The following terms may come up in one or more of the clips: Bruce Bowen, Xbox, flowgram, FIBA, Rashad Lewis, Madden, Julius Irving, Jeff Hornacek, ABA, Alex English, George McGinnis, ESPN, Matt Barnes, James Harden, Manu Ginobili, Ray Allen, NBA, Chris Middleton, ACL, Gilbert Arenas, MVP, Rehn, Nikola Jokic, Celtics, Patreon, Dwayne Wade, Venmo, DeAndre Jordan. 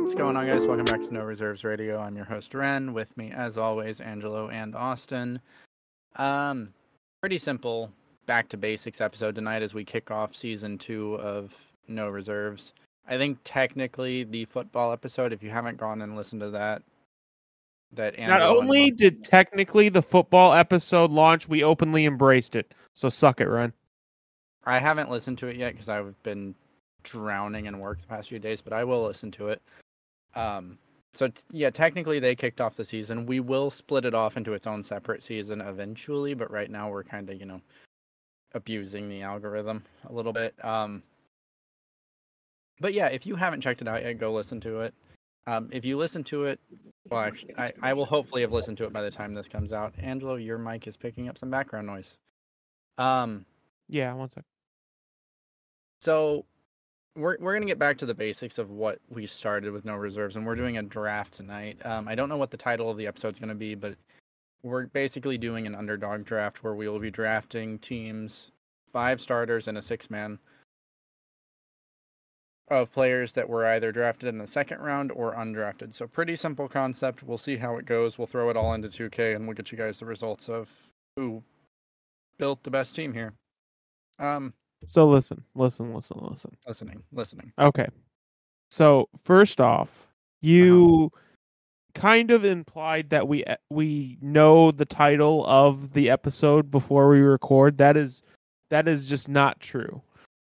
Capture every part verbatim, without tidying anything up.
What's going on, guys? Welcome back to No Reserves Radio. I'm your host, Rehn. With me, as always, Angelo and Austin. Um, pretty simple back to basics episode tonight as we kick off season two of No Reserves. I think technically the football episode, if you haven't gone and listened to that, that Angelo not only and- did technically the football episode launch, we openly embraced it. So suck it, Rehn. I haven't listened to it yet because I've been drowning in work the past few days, but I will listen to it. Um, so t- yeah, technically they kicked off the season. We will split it off into its own separate season eventually, but right now we're kind of, you know, abusing the algorithm a little bit. Um, but yeah, if you haven't checked it out yet, go listen to it. Um, if you listen to it, well, actually, I, I will hopefully have listened to it by the time this comes out. Angelo, your mic is picking up some background noise. Um, yeah, one sec. So. We're we're gonna get back to the basics of what we started with No Reserves, and we're doing a draft tonight. Um, I don't know what the title of the episode's gonna be, but we're basically doing an underdog draft where we will be drafting teams, five starters and a six man, of players that were either drafted in the second round or undrafted. So pretty simple concept. We'll see how it goes. We'll throw it all into two K and we'll get you guys the results of who built the best team here. Um. So listen, listen, listen, listen. Listening, listening. Okay. So first off, you um, kind of implied that we we know the title of the episode before we record. That is that is just not true.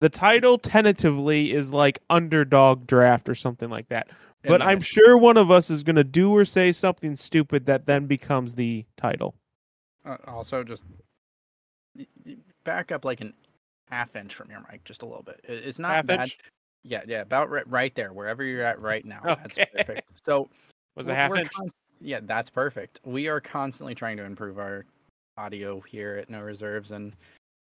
The title tentatively is like Underdog Draft or something like that. But I'm sure one of us is going to do or say something stupid that then becomes the title. Uh, also, just back up like an half inch from your mic, just a little bit. It's not half bad. Inch? Yeah, yeah, about right, right there, wherever you're at right now. Okay. That's perfect. So, was it half inch? Const- yeah, that's perfect. We are constantly trying to improve our audio here at No Reserves, and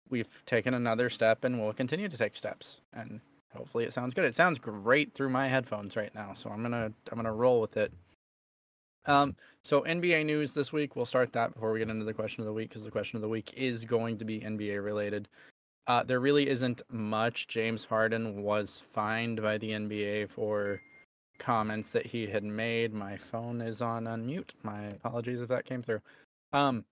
we've taken another step, and we'll continue to take steps. And hopefully, it sounds good. It sounds great through my headphones right now, so I'm gonna I'm gonna roll with it. Um, so N B A news this week. We'll start that before we get into the question of the week, because the question of the week is going to be N B A related. Uh, there really isn't much. James Harden was fined by the N B A for comments that he had made. My phone is on unmute. My apologies if that came through. Um,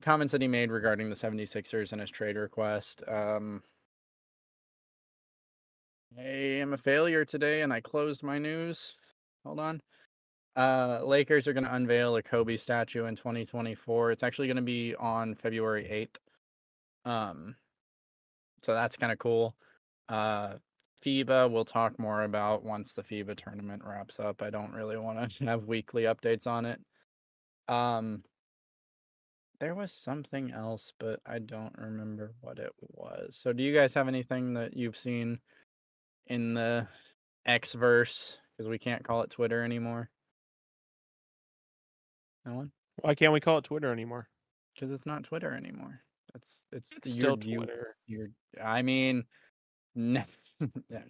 comments that he made regarding the seventy-sixers and his trade request. Um, I am a failure today, and I closed my news. Hold on. Uh, Lakers are going to unveil a Kobe statue in twenty twenty-four. It's actually going to be on February eighth. Um... So that's kind of cool. Uh, FIBA, we'll talk more about once the FIBA tournament wraps up. I don't really want to have weekly updates on it. Um, there was something else, but I don't remember what it was. So do you guys have anything that you've seen in the X-verse? Because we can't call it Twitter anymore. No one? Why can't we call it Twitter anymore? Because it's not Twitter anymore. It's it's, it's your, still Twitter. Your, your, I mean, ne-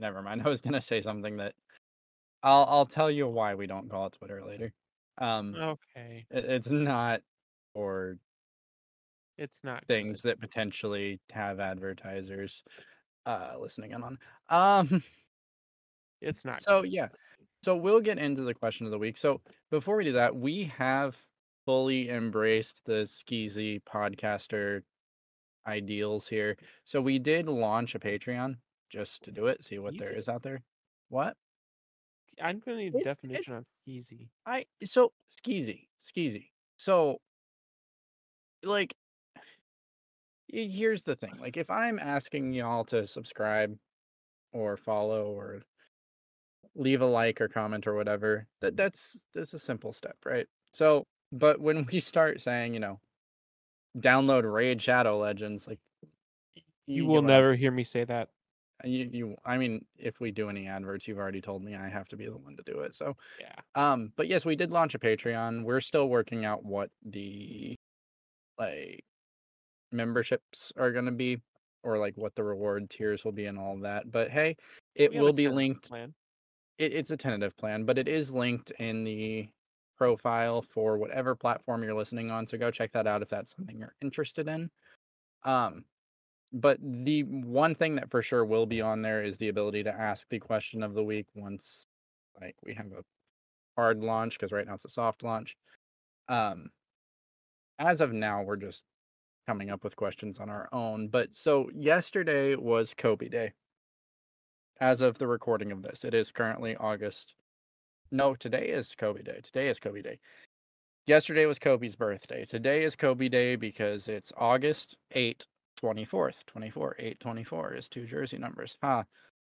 never mind. I was gonna say something that I'll I'll tell you why we don't call it Twitter later. Um, okay. It, it's not or it's not things good that potentially have advertisers uh, listening in on. Um, it's not. So good. Yeah. So we'll get into the question of the week. So before we do that, we have fully embraced the skeezy podcaster ideals here. So we did launch a Patreon just to do it, see what easy. There is out there. What? I'm gonna need a it's, definition on skeezy. I so skeezy, skeezy. So like here's the thing. Like if I'm asking y'all to subscribe or follow or leave a like or comment or whatever, that that's that's a simple step, right? So but when we start saying, you know, download Raid Shadow Legends, like you, you will never hear me say that. You, you, I mean, if we do any adverts, you've already told me I have to be the one to do it. So yeah. Um, but yes, we did launch a Patreon. We're still working out what the like memberships are going to be, or like what the reward tiers will be, and all that. But hey, it will be linked. Plan. It, it's a tentative plan, but it is linked in the profile for whatever platform you're listening on. So go check that out if that's something you're interested in. Um, but the one thing that for sure will be on there is the ability to ask the question of the week once, like, we have a hard launch, because right now it's a soft launch. Um, as of now, we're just coming up with questions on our own. But so yesterday was Kobe Day. As of the recording of this, it is currently August. No, today is Kobe Day. Today is Kobe Day. Yesterday was Kobe's birthday. Today is Kobe Day because it's August eighth, twenty-fourth. twenty-four, eight, twenty-four is two jersey numbers. Huh.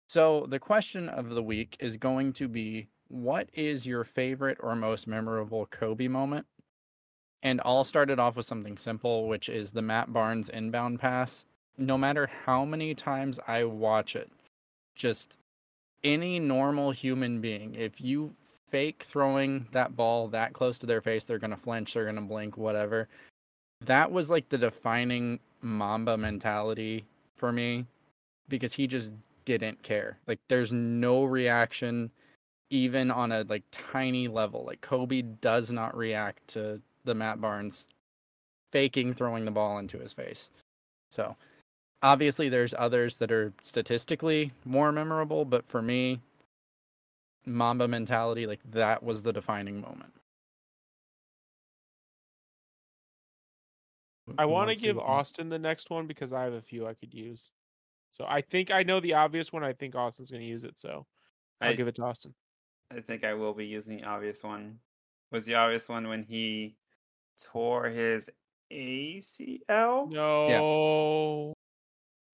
So the question of the week is going to be, what is your favorite or most memorable Kobe moment? And I'll start it off with something simple, which is the Matt Barnes inbound pass. No matter how many times I watch it, just any normal human being, if you fake throwing that ball that close to their face, they're going to flinch, they're going to blink, whatever. That was like the defining Mamba mentality for me, because he just didn't care. Like, there's no reaction, even on a like tiny level. Like, Kobe does not react to the Matt Barnes faking throwing the ball into his face. So obviously, there's others that are statistically more memorable, but for me, Mamba mentality, like, that was the defining moment. I want to give Austin the next one because I have a few I could use. So I think I know the obvious one. I think Austin's going to use it, so I'll I, give it to Austin. I think I will be using the obvious one. Was the obvious one when he tore his A C L? No.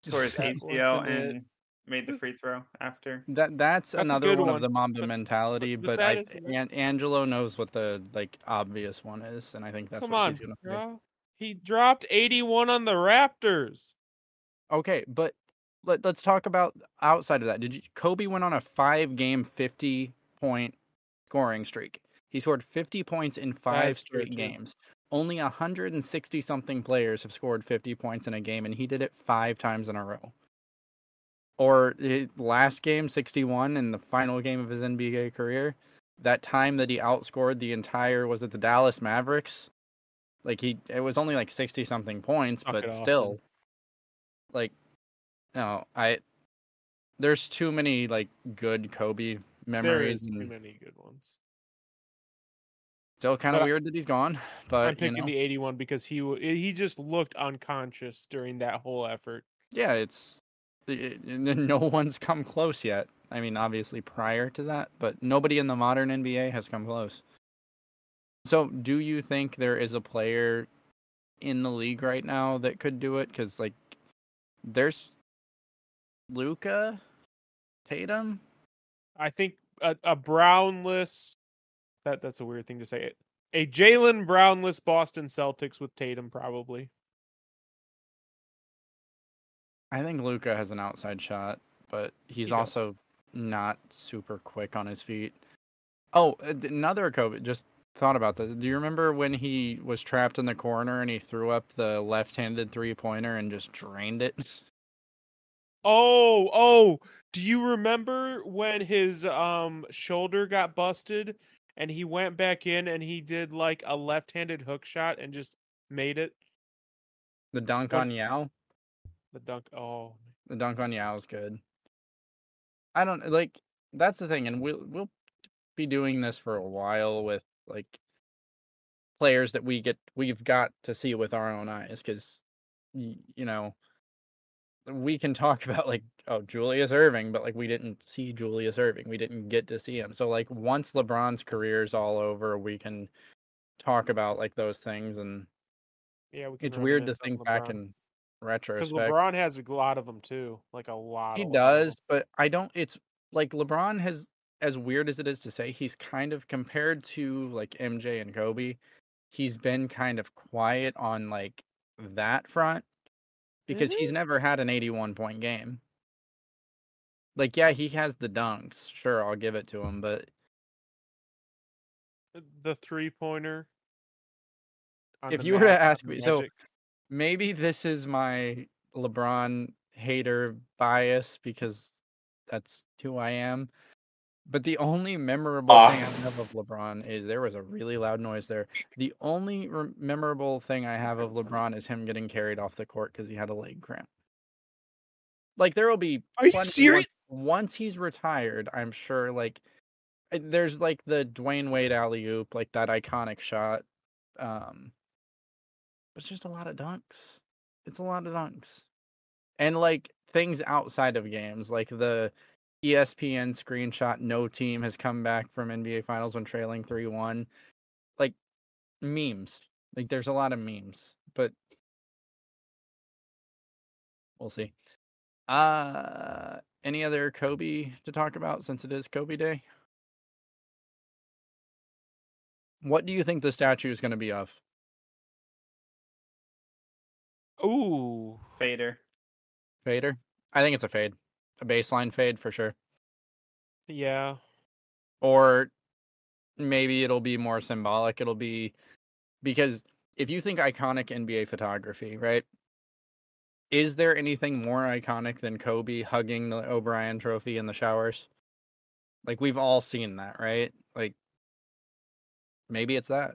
Yeah. Tore his A C L and it. made the free throw after. That that's, that's another one, one of the Mamba mentality, but, but, but I, is, and Angelo knows what the like obvious one is, and I think that's come what on, he's gonna draw. He dropped eighty-one on the Raptors. Okay, but let, let's talk about outside of that. Did you, Kobe went on a five-game, fifty-point scoring streak. He scored fifty points in five Five straight two. games. Only one hundred sixty-something players have scored fifty points in a game, and he did it five times in a row. Or last game, sixty-one, in the final game of his N B A career, that time that he outscored the entire, was it the Dallas Mavericks? Like, he, it was only like sixty-something points, Fuck but still. Austin. Like, no, I, there's too many, like, good Kobe memories. There is too and, many good ones. Still kind of weird that he's gone, but I'm picking you know. the eighty-one because he he just looked unconscious during that whole effort. Yeah, it's it, no one's come close yet. I mean, obviously prior to that, but nobody in the modern N B A has come close. So, do you think there is a player in the league right now that could do it? Because like, there's Luka, Tatum. I think a, a Brownless. That that's a weird thing to say. A Jalen Brownless Boston Celtics with Tatum, probably. I think Luka has an outside shot, but he's he also not super quick on his feet. Oh, another Kobe. Just thought about that. Do you remember when he was trapped in the corner and he threw up the left-handed three-pointer and just drained it? Oh, oh! Do you remember when his um shoulder got busted? And he went back in and he did like a left-handed hook shot and just made it. The dunk on Yao? The dunk, oh. The dunk on Yao is good. I don't, like, that's the thing. And we'll, we'll be doing this for a while with, like, players that we get, we've got to see with our own eyes. Because, you know, we can talk about, like, oh, Julius Irving, but, like, we didn't see Julius Irving. We didn't get to see him. So, like, once LeBron's career's all over, we can talk about, like, those things. And yeah, we can it's weird to think LeBron. back in retrospect. Because LeBron has a lot of them, too. Like, a lot. He does, but I don't, it's, like, LeBron has, as weird as it is to say, he's kind of compared to, like, M J and Kobe. He's been kind of quiet on, like, that front. Because mm-hmm. he's never had an eighty-one point game. Like, yeah, he has the dunks. Sure, I'll give it to him, but... The three-pointer? If you were to ask me... So, maybe this is my LeBron hater bias, because that's who I am. But the only memorable uh, thing I have of LeBron is there was a really loud noise there. The only re- memorable thing I have of LeBron is him getting carried off the court because he had a leg cramp. Like, there will be... Are you serious? Once he's retired, I'm sure, like... There's, like, the Dwayne Wade alley-oop, like, that iconic shot. Um, but it's just a lot of dunks. It's a lot of dunks. And, like, things outside of games, like the E S P N screenshot, no team has come back from N B A Finals when trailing three one. Like, memes. Like, there's a lot of memes. But we'll see. Uh, any other Kobe to talk about since it is Kobe Day? What do you think the statue is going to be of? Ooh, fader. Fader? I think it's a fade. A baseline fade for sure. Yeah. Or maybe it'll be more symbolic. It'll be... Because if you think iconic N B A photography, right? Is there anything more iconic than Kobe hugging the O'Brien trophy in the showers? Like, we've all seen that, right? Like, maybe it's that.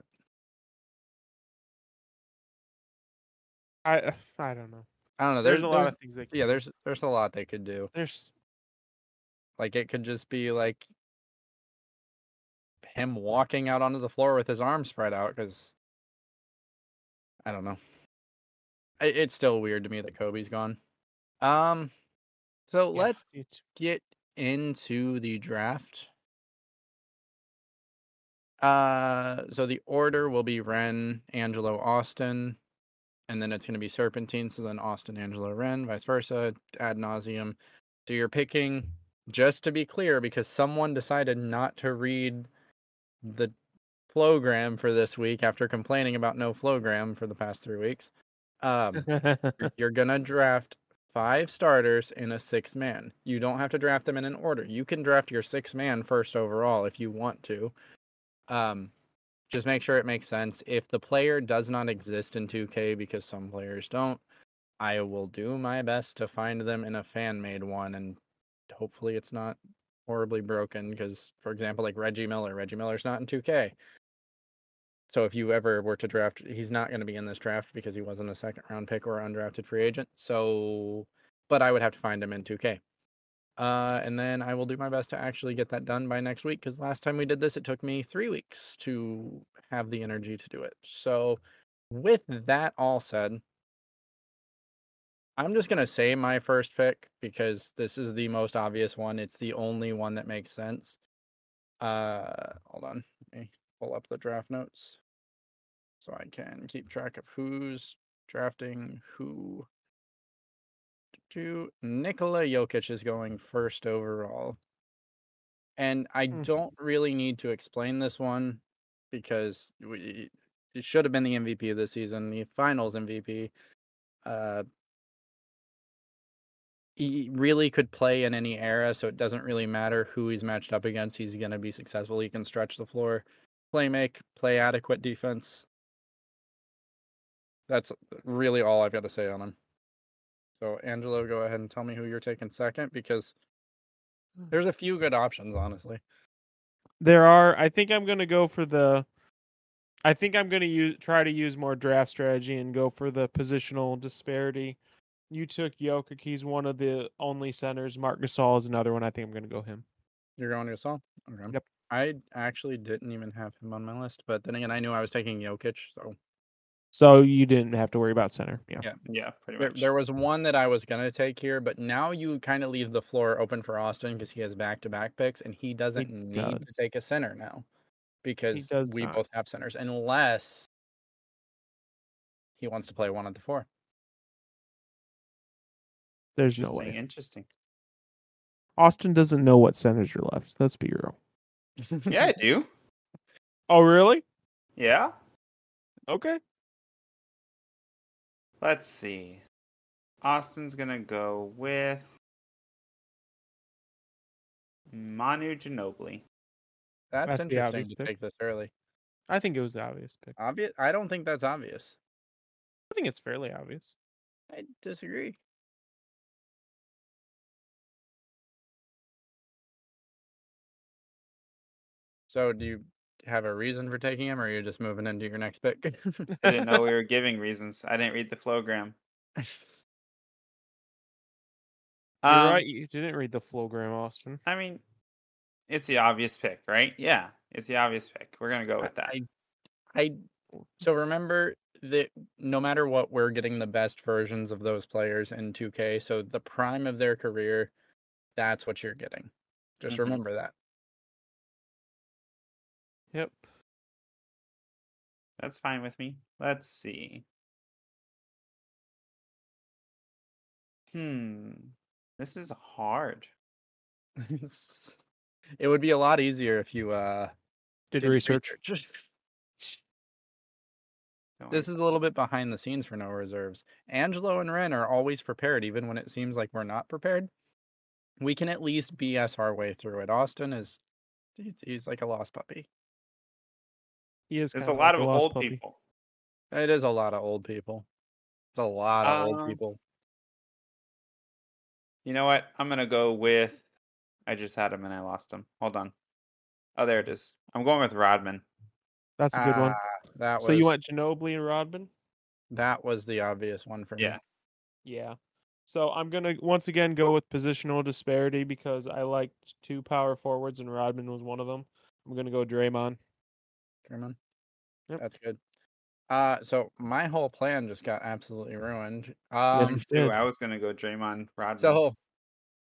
I I don't know. I don't know. There's, there's a lot there's, of things they could yeah. Do. There's there's a lot they could do. There's like it could just be like him walking out onto the floor with his arms spread out because I don't know. It, it's still weird to me that Kobe's gone. Um, so yeah, let's it's... get into the draft. Uh, so the order will be Rehn, Angelo, Austin, and then it's going to be Serpentine. So then Austin, Angelo, Rehn, vice versa, ad nauseum. So you're picking, just to be clear, because someone decided not to read the flowgram for this week after complaining about no flowgram for the past three weeks. Um, you're going to draft five starters in a six man. You don't have to draft them in an order. You can draft your six man first overall if you want to. Um, just make sure it makes sense. If the player does not exist in two K, because some players don't, I will do my best to find them in a fan-made one, and hopefully it's not horribly broken, because, for example, like Reggie Miller. Reggie Miller's not in two K. So if you ever were to draft, he's not going to be in this draft because he wasn't a second-round pick or undrafted free agent. So, but I would have to find him in two K. Uh, and then I will do my best to actually get that done by next week, because last time we did this, it took me three weeks to have the energy to do it. So with that all said, I'm just going to say my first pick, because this is the most obvious one. It's the only one that makes sense. Uh, hold on. Let me pull up the draft notes so I can keep track of who's drafting who. To Nikola Jokic is going first overall. And I mm-hmm. don't really need to explain this one because we, it should have been the M V P of the season, the finals M V P. Uh, he really could play in any era, so it doesn't really matter who he's matched up against. He's going to be successful. He can stretch the floor, play make, play adequate defense. That's really all I've got to say on him. So, Angelo, go ahead and tell me who you're taking second, because there's a few good options, honestly. There are. I think I'm going to go for the... I think I'm going to use try to use more draft strategy and go for the positional disparity. You took Jokic. He's one of the only centers. Marc Gasol is another one. I think I'm going to go him. You're going Gasol? Okay. Yep. I actually didn't even have him on my list, but then again, I knew I was taking Jokic, so... So you didn't have to worry about center. Yeah, yeah, yeah pretty much. There, there was one that I was going to take here, but now you kind of leave the floor open for Austin because he has back-to-back picks, and he doesn't he need does. to take a center now because we not. both have centers, unless he wants to play one at the four. There's no way. Interesting. Austin doesn't know what centers are left. Let's be real. Yeah, I do. Oh, really? Yeah. Okay. Let's see. Austin's going to go with Manu Ginobili. That's, that's interesting to pick. Take this early. I think it was the obvious pick. Obvious? I don't think that's obvious. I think it's fairly obvious. I disagree. So do you have a reason for taking him, or are you just moving into your next pick? I didn't know we were giving reasons. I didn't read the flowgram. You're um, right, you didn't read the flowgram, Austin. I mean, it's the obvious pick, right? Yeah, it's the obvious pick. We're going to go with that. I, I So remember that no matter what, we're getting the best versions of those players in two K. So the prime of their career, that's what you're getting. Just mm-hmm. remember that. Yep. That's fine with me. Let's see. Hmm. This is hard. It would be a lot easier if you uh, did, did research. research. This is a little bit behind the scenes for no reserves. Angelo and Rehn are always prepared, even when it seems like we're not prepared. We can at least B S our way through it. Austin is he's, he's like a lost puppy. He is. There's a lot like of old puppy. people. It is a lot of old people. It's a lot of um, old people. You know what? I'm going to go with... I just had him and I lost him. Hold on. Oh, there it is. I'm going with Rodman. That's a good uh, one. That so was, you want Ginobili and Rodman? That was the obvious one for yeah. me. Yeah. So I'm going to once again go with positional disparity because I liked two power forwards and Rodman was one of them. I'm going to go Draymond. Draymond? Yep. That's good. Uh, so my whole plan just got absolutely ruined. Um, yes, too. I was going to go Draymond, Rodman. So,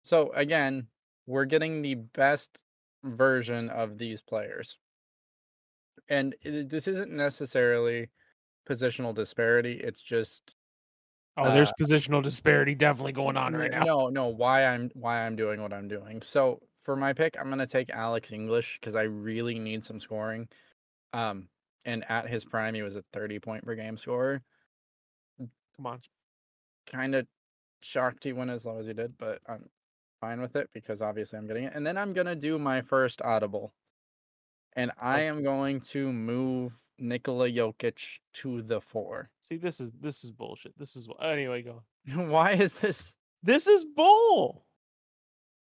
so again, we're getting the best version of these players. And this isn't necessarily positional disparity. It's just oh, there's uh, positional disparity definitely going on right now. No, no, why I'm why I'm doing what I'm doing. So for my pick, I'm gonna take Alex English because I really need some scoring. Um, and at his prime, he was a thirty point per game scorer. Come on, kind of shocked he went as low as he did, but I'm fine with it because obviously I'm getting it. And then I'm gonna do my first audible. And I am going to move Nikola Jokic to the four. See, this is this is bullshit. This is anyway. Go. Why is this? This is bull.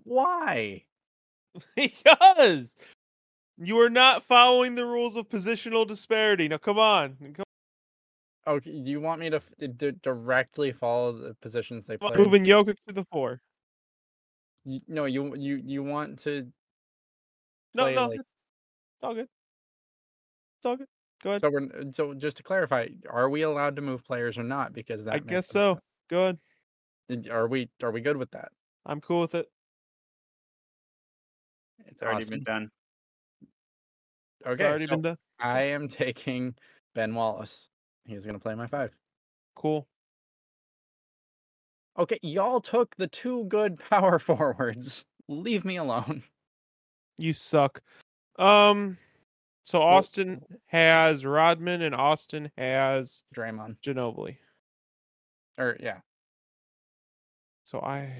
Why? Because you are not following the rules of positional disparity. Now, come on. Come on. Okay. Do you want me to d- directly follow the positions they play? Moving Jokic to the four. You, no, you you you want to. No, no. Like... It's all good. It's all good. Go ahead. So, we're, so just to clarify, are we allowed to move players or not? Because that I guess so. Sense. Go ahead. Are we are we good with that? I'm cool with it. It's already Austin. been done. Okay. It's already so been done. I am taking Ben Wallace. He's gonna play my five. Cool. Okay, y'all took the two good power forwards. Leave me alone. You suck. Um, so Austin has Rodman and Austin has Draymond Ginobili. Or yeah. So I,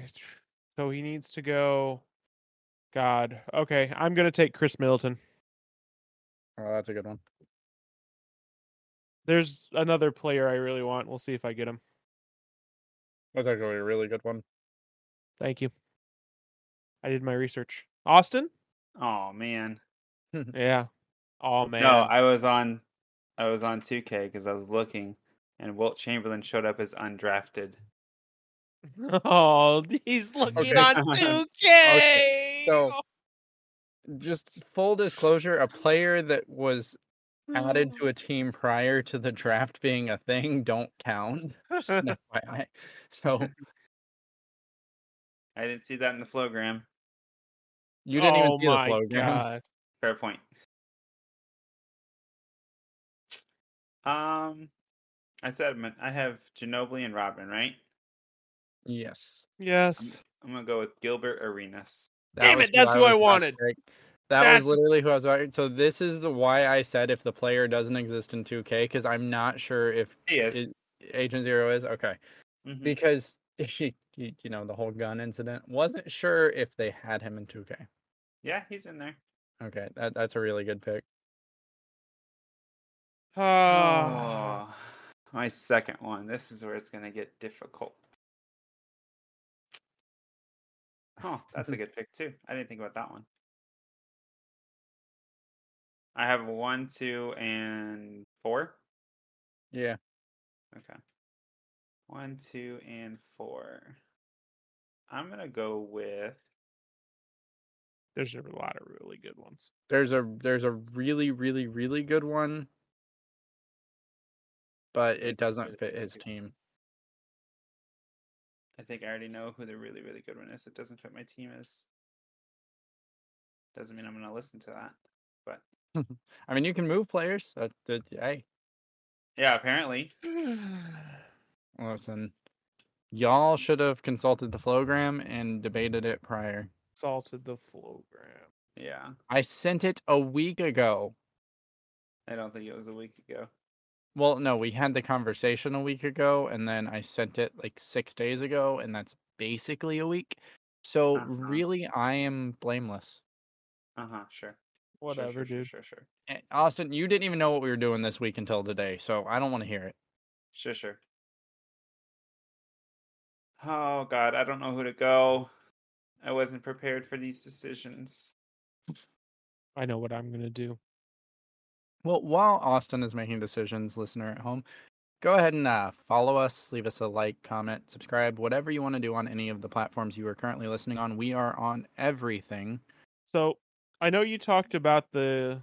so he needs to go. God, okay, I'm gonna take Chris Middleton. Oh, that's a good one. There's another player I really want. We'll see if I get him. That's actually a really good one. Thank you. I did my research. Austin? Oh man. Yeah. Oh man. No, I was on I was on two K because I was looking and Wilt Chamberlain showed up as undrafted. Oh, he's looking okay. on two K. Okay. So just full disclosure, a player that was added to a team prior to the draft being a thing don't count. Just an F Y I. So I didn't see that in the flowgram. You didn't oh even see my the flowgram. God. Fair point. Um, I said I have Ginobili and Rodman, right? Yes. Yes. I'm, I'm gonna go with Gilbert Arenas. That Damn it! That's who I, who I wanted. That that's... was literally who I was. About. So this is the why I said if the player doesn't exist in two K because I'm not sure if is. Agent Zero is okay mm-hmm. because she, you know, the whole gun incident wasn't sure if they had him in two K. Yeah, he's in there. Okay, that that's a really good pick. Oh, oh, my second one. This is where it's going to get difficult. Oh, that's a good pick, too. I didn't think about that one. I have one, two, and four. Yeah. Okay. One, two, and four. I'm gonna go with. There's a lot of really good ones. There's a there's a really really really good one, but it doesn't fit his team. I think I already know who the really really good one is. It doesn't fit my team. Is doesn't mean I'm gonna listen to that, but I mean you can move players. That, that, hey, yeah, apparently. Listen, y'all should have consulted the flowgram and debated it prior. Salted the flowgram. Yeah. I sent it a week ago. I don't think it was a week ago. Well, no, we had the conversation a week ago, and then I sent it like six days ago, and that's basically a week. So uh-huh. really, I am blameless. Uh-huh, sure. Whatever, sure, sure, dude. Sure, sure, sure. Austin, you didn't even know what we were doing this week until today, so I don't want to hear it. Sure, sure. Oh, God, I don't know who to go. I wasn't prepared for these decisions. I know what I'm going to do. Well, while Austin is making decisions, listener at home, go ahead and uh, follow us. Leave us a like, comment, subscribe, whatever you want to do on any of the platforms you are currently listening on. We are on everything. So I know you talked about the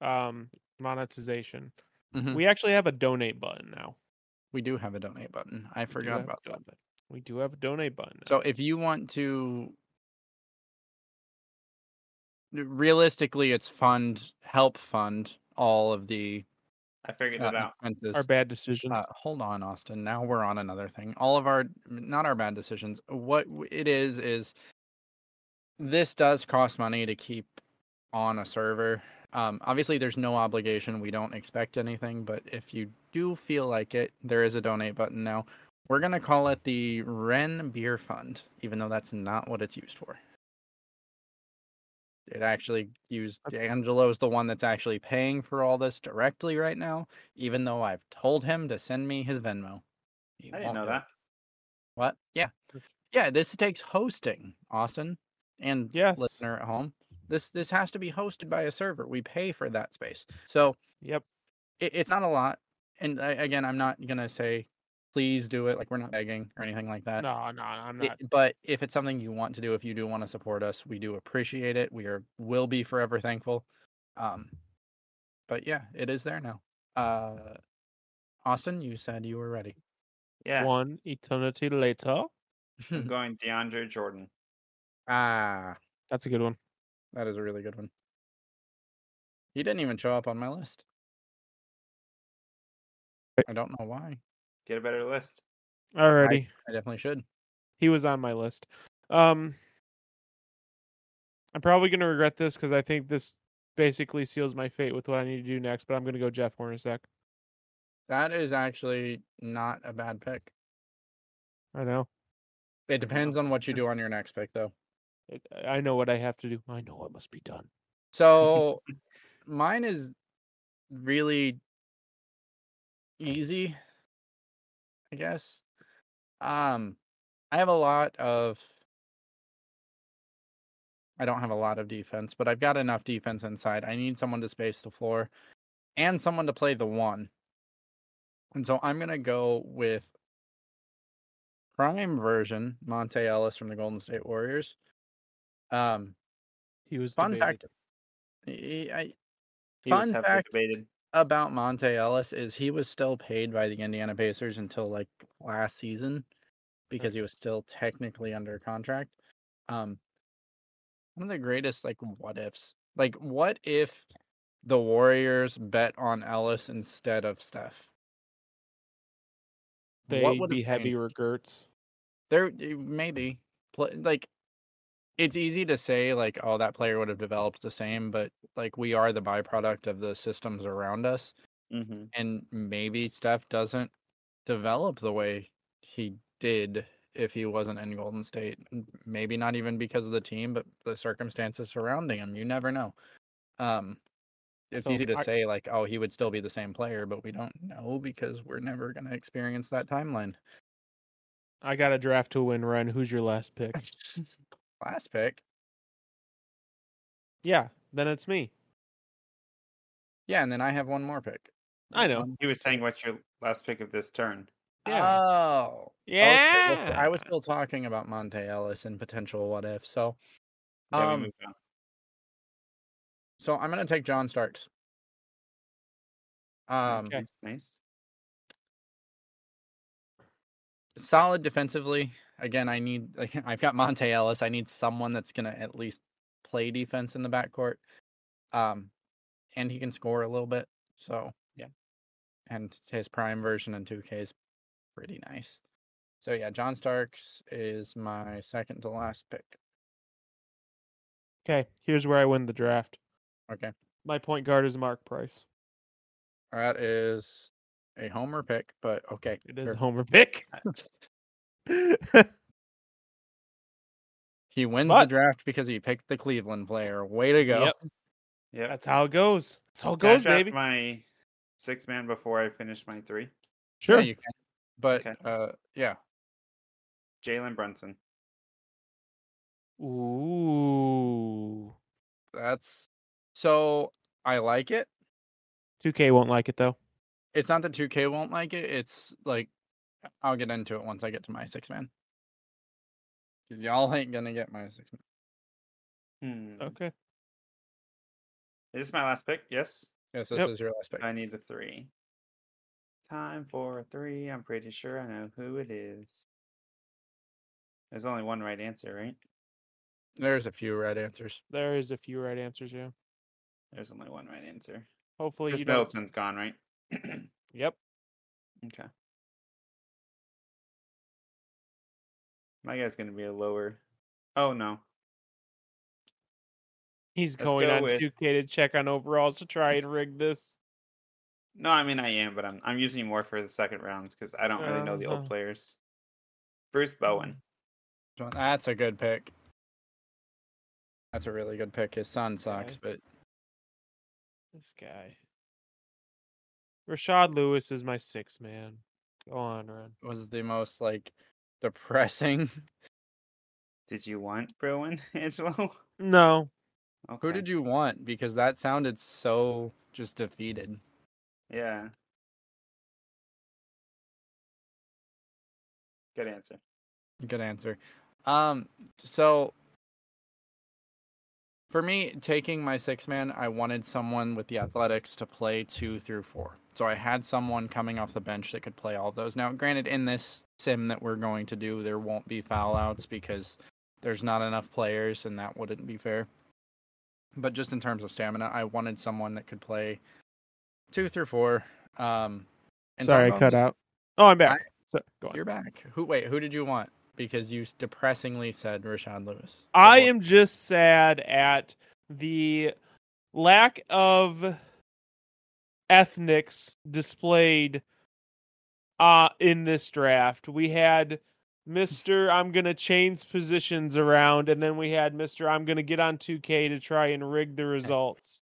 um, monetization. Mm-hmm. We actually have a donate button now. We do have a donate button. I forgot about that. We do have a donate button. Now. So if you want to... Realistically, it's fund help fund all of the. I figured it uh, out. Our bad decisions. Uh, hold on, Austin. Now we're on another thing. All of our not our bad decisions. What it is is this does cost money to keep on a server. Um, obviously, there's no obligation. We don't expect anything, but if you do feel like it, there is a donate button now. We're gonna call it the Rehn Beer Fund, even though that's not what it's used for. It actually used Angelo is the one that's actually paying for all this directly right now, even though I've told him to send me his Venmo. He I didn't know that. What? Yeah. Yeah, this takes hosting, Austin, and yes. Listener at home. This this has to be hosted by a server. We pay for that space. So yep, it, it's not a lot. And I, again, I'm not going to say, please do it. Like, we're not begging or anything like that. No, no, I'm not. It, but if it's something you want to do, if you do want to support us, we do appreciate it. We are will be forever thankful. Um, but yeah, it is there now. Uh, Austin, you said you were ready. Yeah. One eternity later. I'm going DeAndre Jordan. Ah. That's a good one. That is a really good one. He didn't even show up on my list. I don't know why. Get a better list. Alrighty. I, I definitely should. He was on my list. Um, I'm probably going to regret this because I think this basically seals my fate with what I need to do next, but I'm going to go Jeff Hornacek. That is actually not a bad pick. I know. It depends on what you do on your next pick, though. It, I know what I have to do. I know what must be done. So mine is really easy. I guess. Um, I have a lot of. I don't have a lot of defense, but I've got enough defense inside. I need someone to space the floor and someone to play the one. And so I'm going to go with prime version Monta Ellis from the Golden State Warriors. Um, he was fun debated. fact. He, I, he fun was heavily fact, debated. About Monta Ellis is he was still paid by the Indiana Pacers until like last season because he was still technically under contract. Um, one of the greatest like what ifs. Like what if the Warriors bet on Ellis instead of Steph? They'd be heavy regrets. There maybe like it's easy to say, like, oh, that player would have developed the same, but, like, we are the byproduct of the systems around us. Mm-hmm. And maybe Steph doesn't develop the way he did if he wasn't in Golden State. Maybe not even because of the team, but the circumstances surrounding him. You never know. Um, it's so easy to I... say, like, oh, he would still be the same player, but we don't know because we're never going to experience that timeline. I got a draft to win, Rehn. Who's your last pick? Last pick. Yeah, then it's me. Yeah, and then I have one more pick. I know. He was saying, what's your last pick of this turn? Yeah. Oh. Yeah. Okay. I was still talking about Monta Ellis and potential what if. So, yeah, um, so I'm going to take John Starks. Um, okay. Nice. Solid defensively. Again, I need, like, I've got Monta Ellis. I need someone that's going to at least play defense in the backcourt. Um, and he can score a little bit. So, yeah. And his prime version in two K is pretty nice. So, yeah, John Starks is my second to last pick. Okay, here's where I win the draft. Okay. My point guard is Mark Price. That is a homer pick, but okay. It is a homer pick. He wins but, the draft because he picked the Cleveland player. Way to go. Yep. Yeah, that's how it goes. That's how it goes, can I baby. My six man before I finish my three. Sure, yeah, you can. But okay. uh, yeah, Jalen Brunson. Ooh, that's so. I like it. two K won't like it though. It's not that two K won't like it. It's like I'll get into it once I get to my six man. Cause y'all ain't gonna get my six man. Hmm. Okay. Is this my last pick? Yes? Yes, this yep. is your last pick. I need a three. Time for a three. I'm pretty sure I know who it is. There's only one right answer, right? There's a few right answers. There is a few right answers, yeah. There's only one right answer. Hopefully Chris you don't. Middleton's gone, right? Yep. Okay. My guy's going to be a lower. Oh, no. He's Let's going go on with... two K to check on overalls to try and rig this. No, I mean, I am, but I'm I'm using you more for the second rounds because I don't really uh, know the old players. Bruce Bowen. That's a good pick. That's a really good pick. His son sucks, okay. but... This guy. Rashad Lewis is my sixth man. Go on, Ren. Was the most, like, depressing. Did you want Bowen, Angelo? No. Okay. Who did you want? Because that sounded so just defeated. Yeah. Good answer. Good answer. Um, so for me, taking my six man, I wanted someone with the athletics to play two through four. So I had someone coming off the bench that could play all of those. Now, granted, in this sim that we're going to do, there won't be foul outs because there's not enough players, and that wouldn't be fair. But just in terms of stamina, I wanted someone that could play two through four. Um, and Sorry, I cut out. Oh, I'm back. I, so, go on. You're back. Who? Wait, who did you want? Because you depressingly said Rashad Lewis. I am just sad at the lack of ethnics displayed uh, in this draft. We had Mister I'm going to change positions around, and then we had Mister I'm going to get on two K to try and rig the results.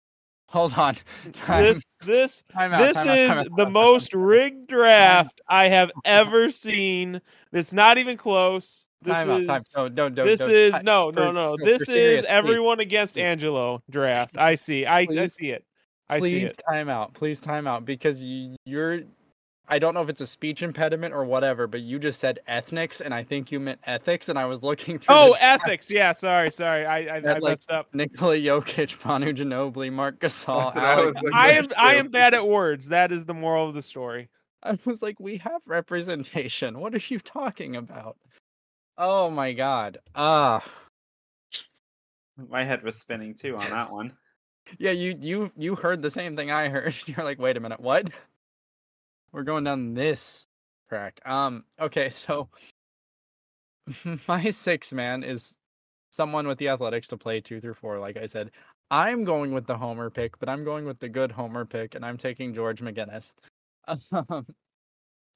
Hold on. Time. This this time out, this time is out, the out. most rigged draft I have ever seen. It's not even close. This time is out, time. No, no, no, This no, is time. no, no, no. For, this for serious, is everyone please. against Angelo draft. I see. I please, I see it. I please see it. time out. Please time out because you, you're I don't know if it's a speech impediment or whatever, but you just said ethnics, and I think you meant ethics, and I was looking through. Oh, ethics! Yeah, sorry, sorry, I I, I like, messed up. Nikola Jokic, Manu Ginobili, Marc Gasol. Alex English. I am I am bad at words. That is the moral of the story. I was like, we have representation. What are you talking about? Oh my god! Ah, uh. My head was spinning too on that one. Yeah, you you you heard the same thing I heard. You're like, wait a minute, what? We're going down this track. Um, okay, so my six man is someone with the athletics to play two through four, like I said. I'm going with the homer pick, but I'm going with the good homer pick, and I'm taking George McGinnis. Um,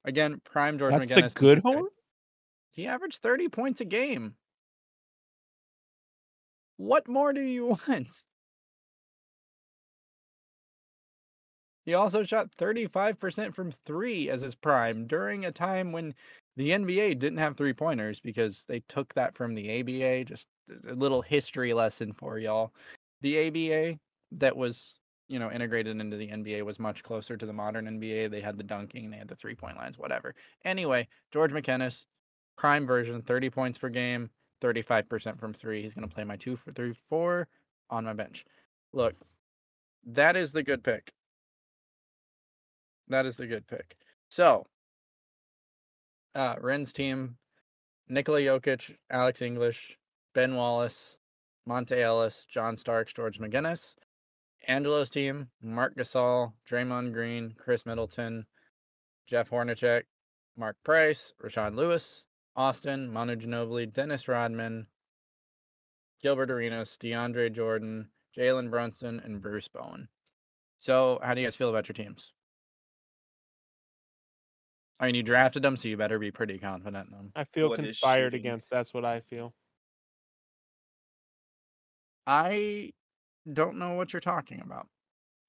again, prime George That's McGinnis. That's the good homer? He averaged thirty points a game. What more do you want? He also shot thirty-five percent from three as his prime during a time when the N B A didn't have three-pointers because they took that from the A B A. Just a little history lesson for y'all. The A B A that was you know, integrated into the N B A was much closer to the modern N B A. They had the dunking, they had the three-point lines, whatever. Anyway, George McGinnis, prime version, thirty points per game, thirty-five percent from three. He's going to play my two for three, four on my bench. Look, that is the good pick. That is the good pick. So, uh, Renn's team, Nikola Jokic, Alex English, Ben Wallace, Monta Ellis, John Starks, George McGinnis. Angelo's team, Marc Gasol, Draymond Green, Chris Middleton, Jeff Hornacek, Mark Price, Rashad Lewis, Austin, Manu Ginobili, Dennis Rodman, Gilbert Arenas, DeAndre Jordan, Jalen Brunson, and Bruce Bowen. So, how do you guys feel about your teams? I mean, you drafted them, so you better be pretty confident in them. I feel what conspired against. That's what I feel. I don't know what you're talking about.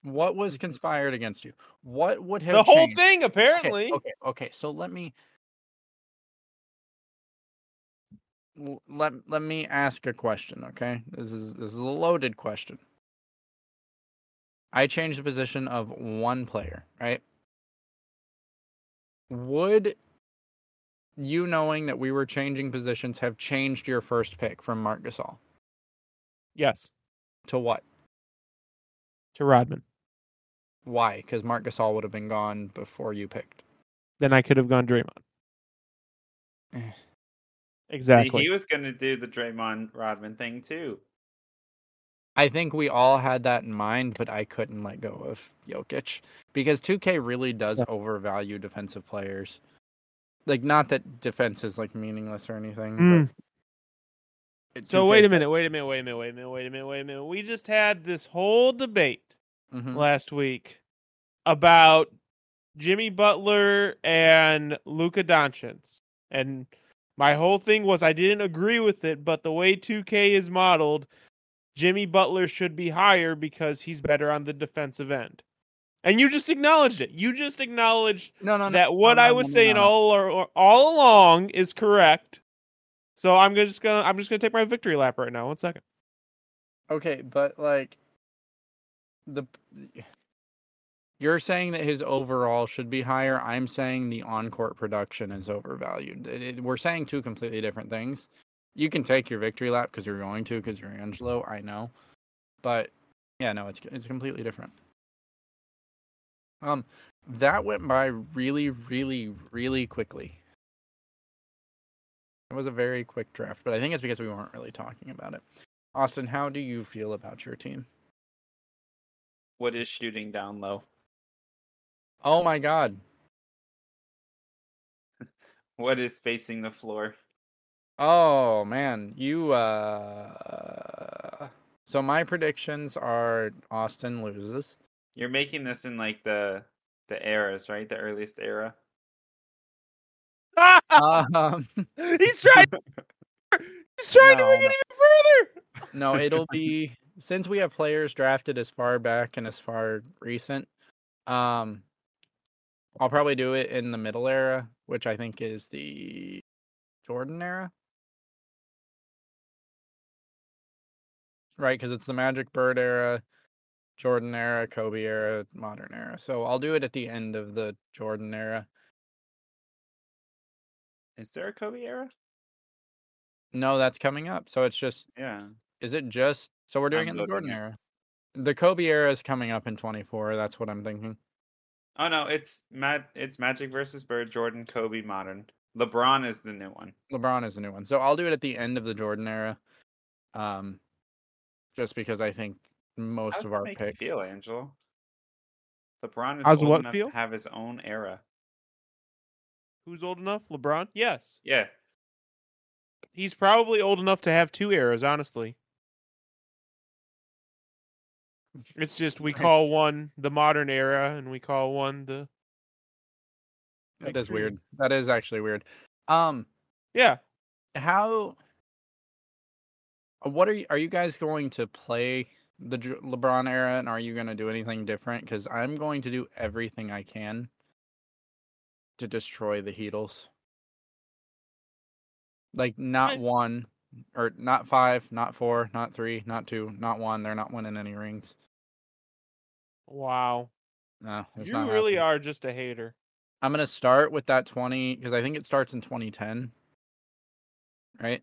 What was conspired against you? What would have the whole changed? Thing? Apparently. Okay, okay. Okay. So let me let let me ask a question. Okay. This is this is a loaded question. I changed the position of one player. Right. Would you, knowing that we were changing positions, have changed your first pick from Marc Gasol? Yes. To what? To Rodman. Why? Because Marc Gasol would have been gone before you picked. Then I could have gone Draymond. Exactly. He was going to do the Draymond Rodman thing too. I think we all had that in mind, but I couldn't let go of Jokic because two K really does yeah. overvalue defensive players. Like, not that defense is like meaningless or anything. Mm. But So wait a minute, wait a minute, wait a minute, wait a minute, wait a minute, wait a minute. We just had this whole debate mm-hmm. last week about Jimmy Butler and Luka Doncic. And my whole thing was I didn't agree with it, but the way two K is modeled, Jimmy Butler should be higher because he's better on the defensive end. And you just acknowledged it. You just acknowledged no, no, no, that what no, no, I was no, no, saying no, no. all or, all along is correct. So I'm just gonna I'm just gonna take my victory lap right now. One second. Okay, but like the you're saying that his overall should be higher. I'm saying the on-court production is overvalued. It, it, we're saying two completely different things. You can take your victory lap because you're going to because you're Angelo. I know, but yeah, no, it's it's completely different. Um, that went by really, really, really quickly. It was a very quick draft, but I think it's because we weren't really talking about it. Austin, how do you feel about your team? What is shooting down low? Oh my god. What is spacing the floor? Oh man, you, uh... So my predictions are Austin loses. You're making this in like the the eras, right? The earliest era? um, he's trying to, he's trying no, to bring it even further. No, it'll be since we have players drafted as far back and as far recent, um I'll probably do it in the middle era, which I think is the Jordan era. Right, because it's the Magic Bird era, Jordan era, Kobe era, modern era. So I'll do it at the end of the Jordan era. Is there a Kobe era? No, that's coming up. So it's just... Yeah. Is it just... So we're doing I'm it in the Jordan era. The Kobe era is coming up in twenty-four. That's what I'm thinking. Oh, no. It's Mad. It's Magic versus Bird, Jordan, Kobe, modern. LeBron is the new one. LeBron is the new one. So I'll do it at the end of the Jordan era. Um, just because I think most of our picks... How does that make you feel, Angelo? LeBron is How's old enough feel? to have his own era. Who's old enough? LeBron? Yes. Yeah. He's probably old enough to have two eras, honestly. It's just we call one the modern era and we call one the... That is weird. That is actually weird. Um, yeah. How... What are you... Are you guys going to play the LeBron era and are you going to do anything different? Because I'm going to do everything I can to destroy the Heatles. Like, not I... one, or not five, not four, not three, not two, not one. They're not winning any rings. Wow. No, it's you not really happening. Are just a hater. I'm going to start with that twenty because I think it starts in twenty ten. Right?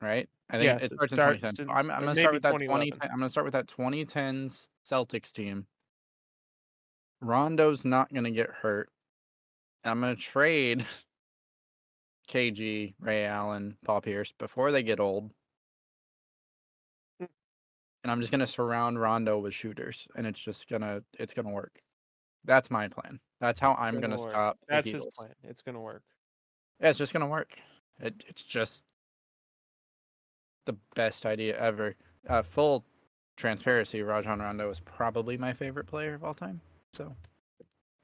Right? I think yes, it starts it in twenty ten. In, I'm, I'm going to start with that twenty ten. I'm going to start with that twenty tens Celtics team. Rondo's not going to get hurt. I'm going to trade K G, Ray Allen, Paul Pierce before they get old. And I'm just going to surround Rondo with shooters, and it's just going to it's going to work. That's my plan. That's how I'm going to stop. That's his plan. It's going to work. Yeah, it's just going to work. It, it's just the best idea ever. Uh, full transparency, Rajon Rondo is probably my favorite player of all time. So,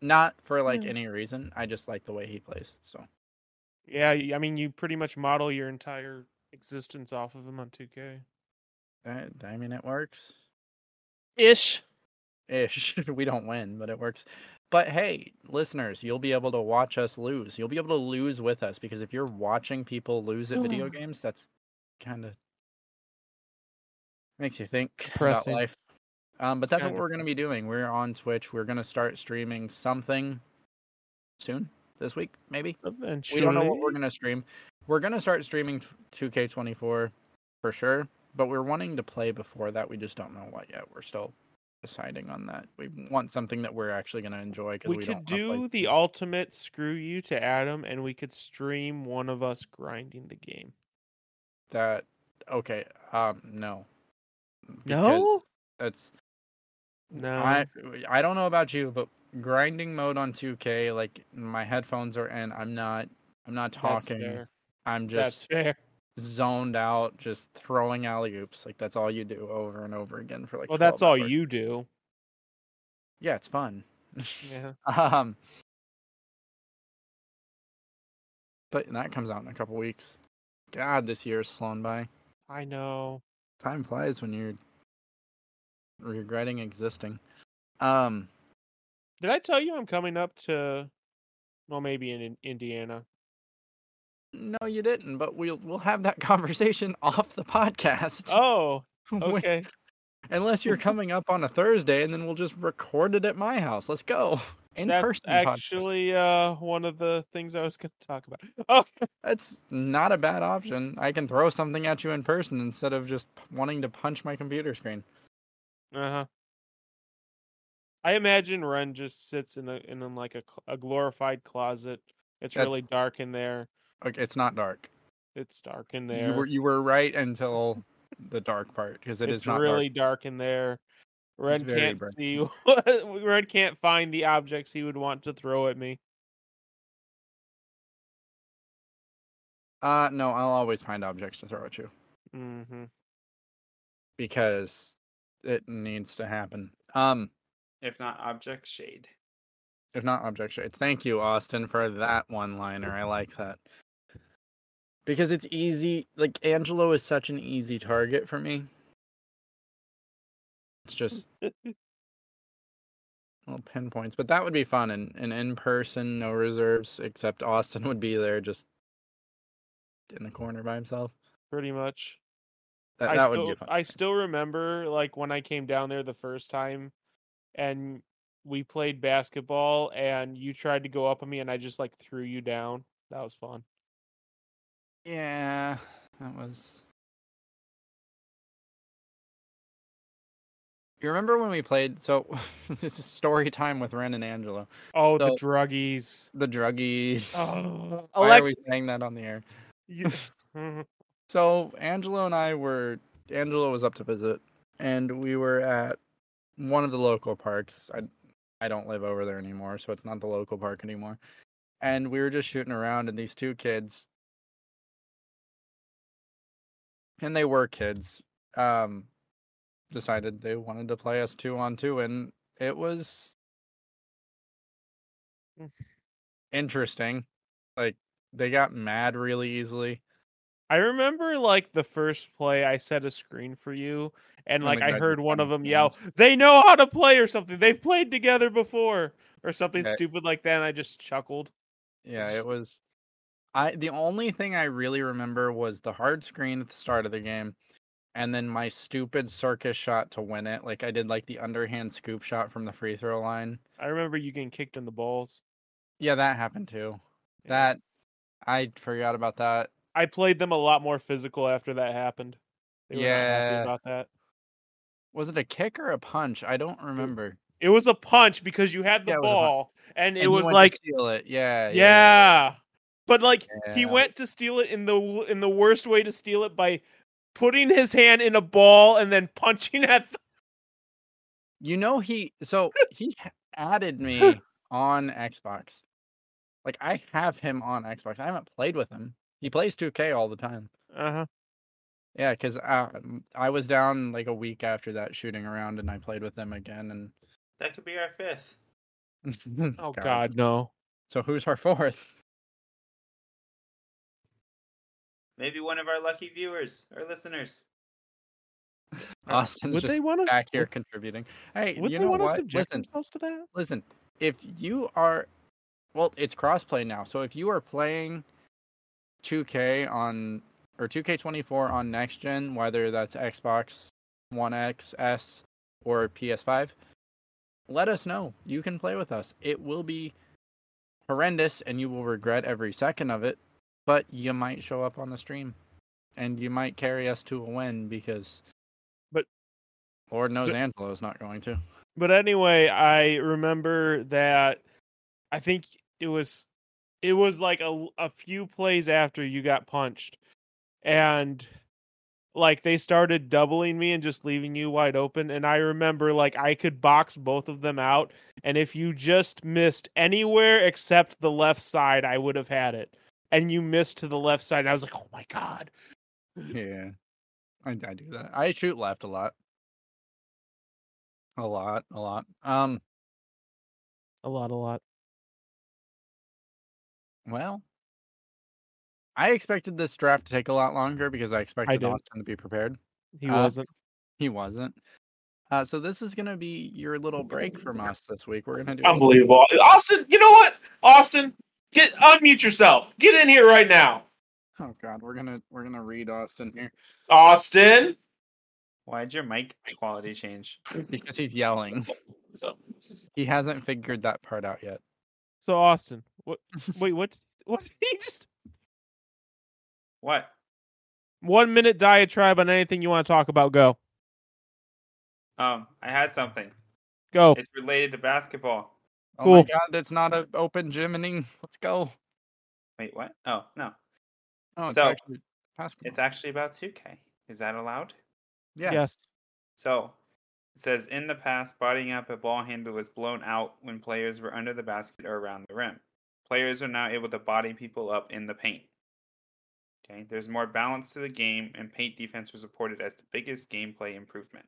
not for like yeah. any reason. I just like the way he plays. So, yeah, I mean, you pretty much model your entire existence off of him on two K. I mean, it works. Ish. Ish. We don't win, but it works. But hey, listeners, you'll be able to watch us lose. You'll be able to lose with us, because if you're watching people lose at oh. video games, that's kind of makes you think depressing about life. Um, but it's that's what we're going to be doing. We're on Twitch. We're going to start streaming something soon, this week, maybe. Eventually. We don't know what we're going to stream. We're going to start streaming two K twenty-four for sure. But we're wanting to play before that. We just don't know what yet. We're still deciding on that. We want something that we're actually going to enjoy. We, we could don't do the ultimate screw you to Adam, and we could stream one of us grinding the game. That, okay. Um, no. Because no? That's, no. I, I don't know about you, but grinding mode on two K, like, my headphones are in. I'm not, I'm not talking. That's fair. I'm just... That's fair. Zoned out, just throwing alley oops. Like, that's all you do over and over again for like. Well, that's all you do. Yeah, it's fun. Yeah. um. But that comes out in a couple weeks. God, this year's flown by. I know. Time flies when you're regretting existing. Um. Did I tell you I'm coming up to? Well, maybe in, in Indiana. No, you didn't, but we'll we'll have that conversation off the podcast. Oh, okay. Unless you're coming up on a Thursday, and then we'll just record it at my house. Let's go. In that's person. That's actually uh, one of the things I was going to talk about. Okay. That's not a bad option. I can throw something at you in person instead of just wanting to punch my computer screen. Uh-huh. I imagine Ren just sits in, a, in like a, a glorified closet. It's that's... really dark in there. Okay, it's not dark. It's dark in there. You were you were right until the dark part, because it it's is not really dark. dark in there. Red can't bright. see. Red can't find the objects he would want to throw at me. Uh no, I'll always find objects to throw at you. Mm-hmm. Because it needs to happen. Um, if not object shade. If not object shade. Thank you, Austin, for that one-liner. I like that. Because it's easy. Like, Angelo is such an easy target for me. It's just little pinpoints. But that would be fun. And, and in person, no reserves, except Austin would be there just in the corner by himself. Pretty much. That, I that still, would be fun. I still remember, like, when I came down there the first time and we played basketball, and you tried to go up on me, and I just, like, threw you down. That was fun. Yeah, that was... You remember when we played... So, this is story time with Rehn and Angelo. Oh, so, the druggies. The druggies. Oh, Why Alex- are we saying that on the air? Yeah. So, Angelo and I were... Angelo was up to visit, and we were at one of the local parks. I, I don't live over there anymore, so it's not the local park anymore. And we were just shooting around, and these two kids... And they were kids. Um, decided they wanted to play us two on two, and it was interesting. Like, they got mad really easily. I remember, like, the first play, I set a screen for you, and, like, I heard one of them yell, "They know how to play," or something. "They've played together before," or something stupid like that, and I just chuckled. Yeah, it was... I the only thing I really remember was the hard screen at the start of the game, and then my stupid circus shot to win it. Like, I did, like, the underhand scoop shot from the free throw line. I remember you getting kicked in the balls. Yeah, that happened, too. Yeah. That, I forgot about that. I played them a lot more physical after that happened. They were yeah. not happy about that. Was it a kick or a punch? I don't remember. It was a punch because you had the yeah, ball, it and it and was like steal it. Yeah, yeah, yeah. But like yeah. he went to steal it in the in the worst way to steal it by putting his hand in a ball and then punching at. The... You know he so he added me on Xbox. Like, I have him on Xbox. I haven't played with him. He plays two K all the time. Uh huh. Yeah, because I, I was down like a week after that shooting around, and I played with him again and. That could be our fifth. Oh, God. God, no. So who's our fourth? Maybe one of our lucky viewers or listeners. Austin's would just they wanna... back here contributing. Hey, would you they know want what? to subject listen, themselves to that? Listen, if you are... Well, it's crossplay now. So if you are playing two K on... Or two K twenty-four on next gen, whether that's Xbox One X, S, or P S five... Let us know. You can play with us. It will be horrendous, and you will regret every second of it, but you might show up on the stream, and you might carry us to a win, because but Lord knows but, Angelo's not going to. But anyway, I remember that I think it was it was like a, a few plays after you got punched, and... Like, they started doubling me and just leaving you wide open. And I remember, like, I could box both of them out. And if you just missed anywhere except the left side, I would have had it. And you missed to the left side. And I was like, oh, my God. Yeah. I, I do that. I shoot left a lot. A lot. A lot. Um, A lot. A lot. Well. I expected this draft to take a lot longer because I expected I Austin to be prepared. He uh, wasn't. He wasn't. Uh, so this is going to be your little break from us this week. We're going to do unbelievable. It. Austin, you know what? Austin, get unmute yourself. Get in here right now. Oh God, we're gonna we're gonna read Austin here. Austin, why'd your mic quality change? Because he's yelling. So. He hasn't figured that part out yet. So Austin, what? Wait, what? What? He just. What? One minute diatribe on anything you want to talk about. Go. Um, I had something. Go. It's related to basketball. Oh cool. My God, that's not an open gyming. Let's go. Wait, what? Oh no. Oh, it's so actually basketball. It's actually about two K. Is that allowed? Yes. yes. So it says in the past, bodying up a ball handle was blown out when players were under the basket or around the rim. Players are now able to body people up in the paint. Okay, there's more balance to the game, and paint defense was reported as the biggest gameplay improvement.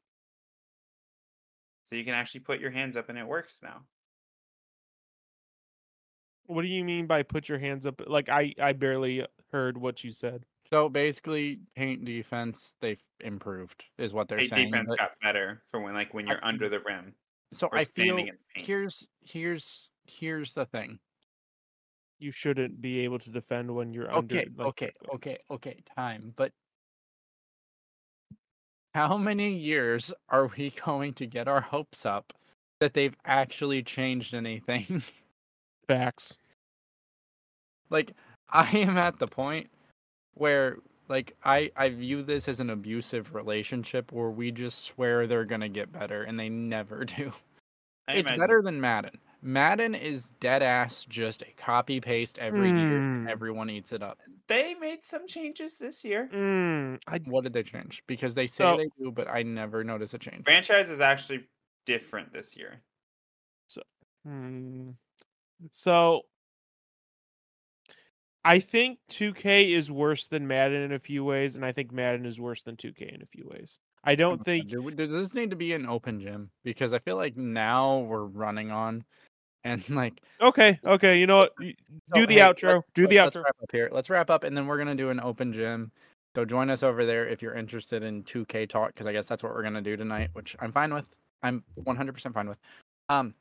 So you can actually put your hands up, and it works now. What do you mean by put your hands up? Like, I, I barely heard what you said. So basically, paint defense, they've improved, is what they're paint saying. Paint defense but got better for when, like, when you're I, under the rim. So I feel, here's, here's, here's the thing. You shouldn't be able to defend when you're under. Okay, like, okay, okay, okay, time. But how many years are we going to get our hopes up that they've actually changed anything? Facts. Like, I am at the point where, like, I, I view this as an abusive relationship where we just swear they're going to get better, and they never do. I it's imagine. better than Madden. Madden is dead ass, just a copy paste every mm. year, and everyone eats it up. They made some changes this year. Mm. I... What did they change? Because they say so, they do, but I never notice a change. Franchise is actually different this year. So, mm. so I think two K is worse than Madden in a few ways, and I think Madden is worse than two K in a few ways. I don't oh, think. Does this need to be an open gym? Because I feel like now we're running on. And like, okay, okay, you know what? Do the hey, outro. Let's, do let's, the let's outro. Wrap up here. Let's wrap up, and then we're gonna do an open gym. So join us over there if you're interested in two K talk, because I guess that's what we're gonna do tonight, which I'm fine with. I'm one hundred percent fine with. Um,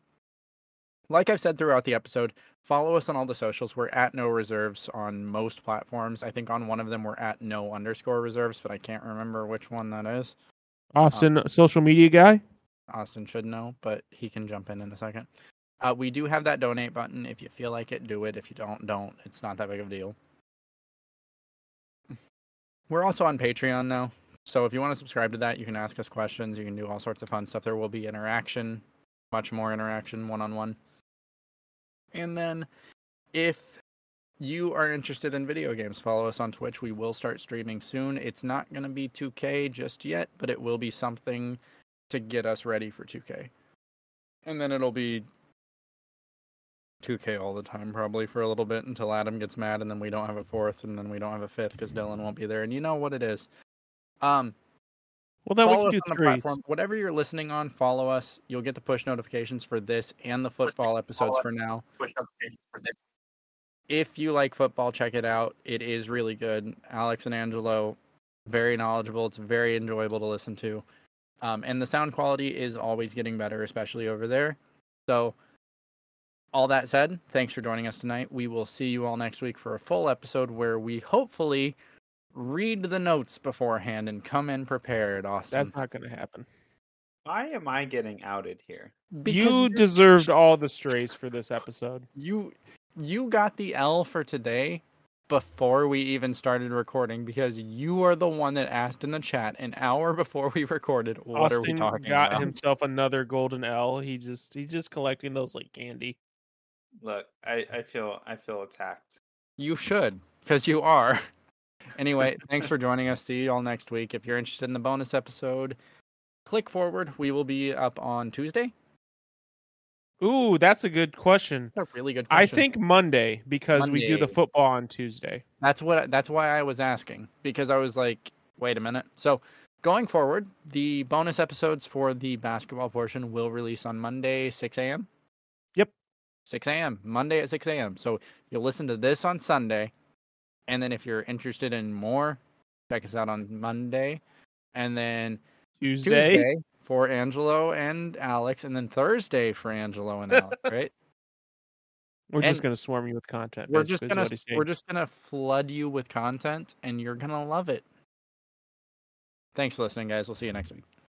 Like I've said throughout the episode, follow us on all the socials. We're at No Reserves on most platforms. I think on one of them we're at No Underscore Reserves, but I can't remember which one that is. Austin, um, social media guy? Austin should know, but he can jump in in a second. Uh, we do have that donate button. If you feel like it, do it. If you don't, don't. It's not that big of a deal. We're also on Patreon now. So if you want to subscribe to that, you can ask us questions. You can do all sorts of fun stuff. There will be interaction, much more interaction, one-on-one. And then if you are interested in video games, follow us on Twitch. We will start streaming soon. It's not going to be two K just yet, but it will be something to get us ready for two K. And then it'll be two K all the time, probably, for a little bit until Adam gets mad, and then we don't have a fourth, and then we don't have a fifth because Dylan won't be there. And you know what it is. Um, well, then we can do threes. Whatever you're listening on, follow us. You'll get the push notifications for this and the football episodes for now. Push notifications for this. If you like football, check it out. It is really good. Alex and Angelo, very knowledgeable. It's very enjoyable to listen to. Um, and the sound quality is always getting better, especially over there. So, all that said, thanks for joining us tonight. We will see you all next week for a full episode where we hopefully read the notes beforehand and come in prepared, Austin. That's not going to happen. Why am I getting outed here? Because you deserved all the strays for this episode. You you got the L for today before we even started recording because you are the one that asked in the chat an hour before we recorded, what Austin are we talking got about? Himself another golden L. He just he's just collecting those like candy. Look, I, I feel I feel attacked. You should, because you are. Anyway, thanks for joining us. See you all next week. If you're interested in the bonus episode, click forward. We will be up on Tuesday. Ooh, that's a good question. That's a really good question. I think Monday, because Monday. We do the football on Tuesday. That's what. That's why I was asking, because I was like, wait a minute. So going forward, the bonus episodes for the basketball portion will release on Monday, six a.m.? Yep. six a.m. Monday at six a.m. So you'll listen to this on Sunday. And then if you're interested in more, check us out on Monday. And then Tuesday, Tuesday for Angelo and Alex. And then Thursday for Angelo and Alex, right? We're and just going to swarm you with content. We're just going to flood you with content, and you're going to love it. Thanks for listening, guys. We'll see you next week.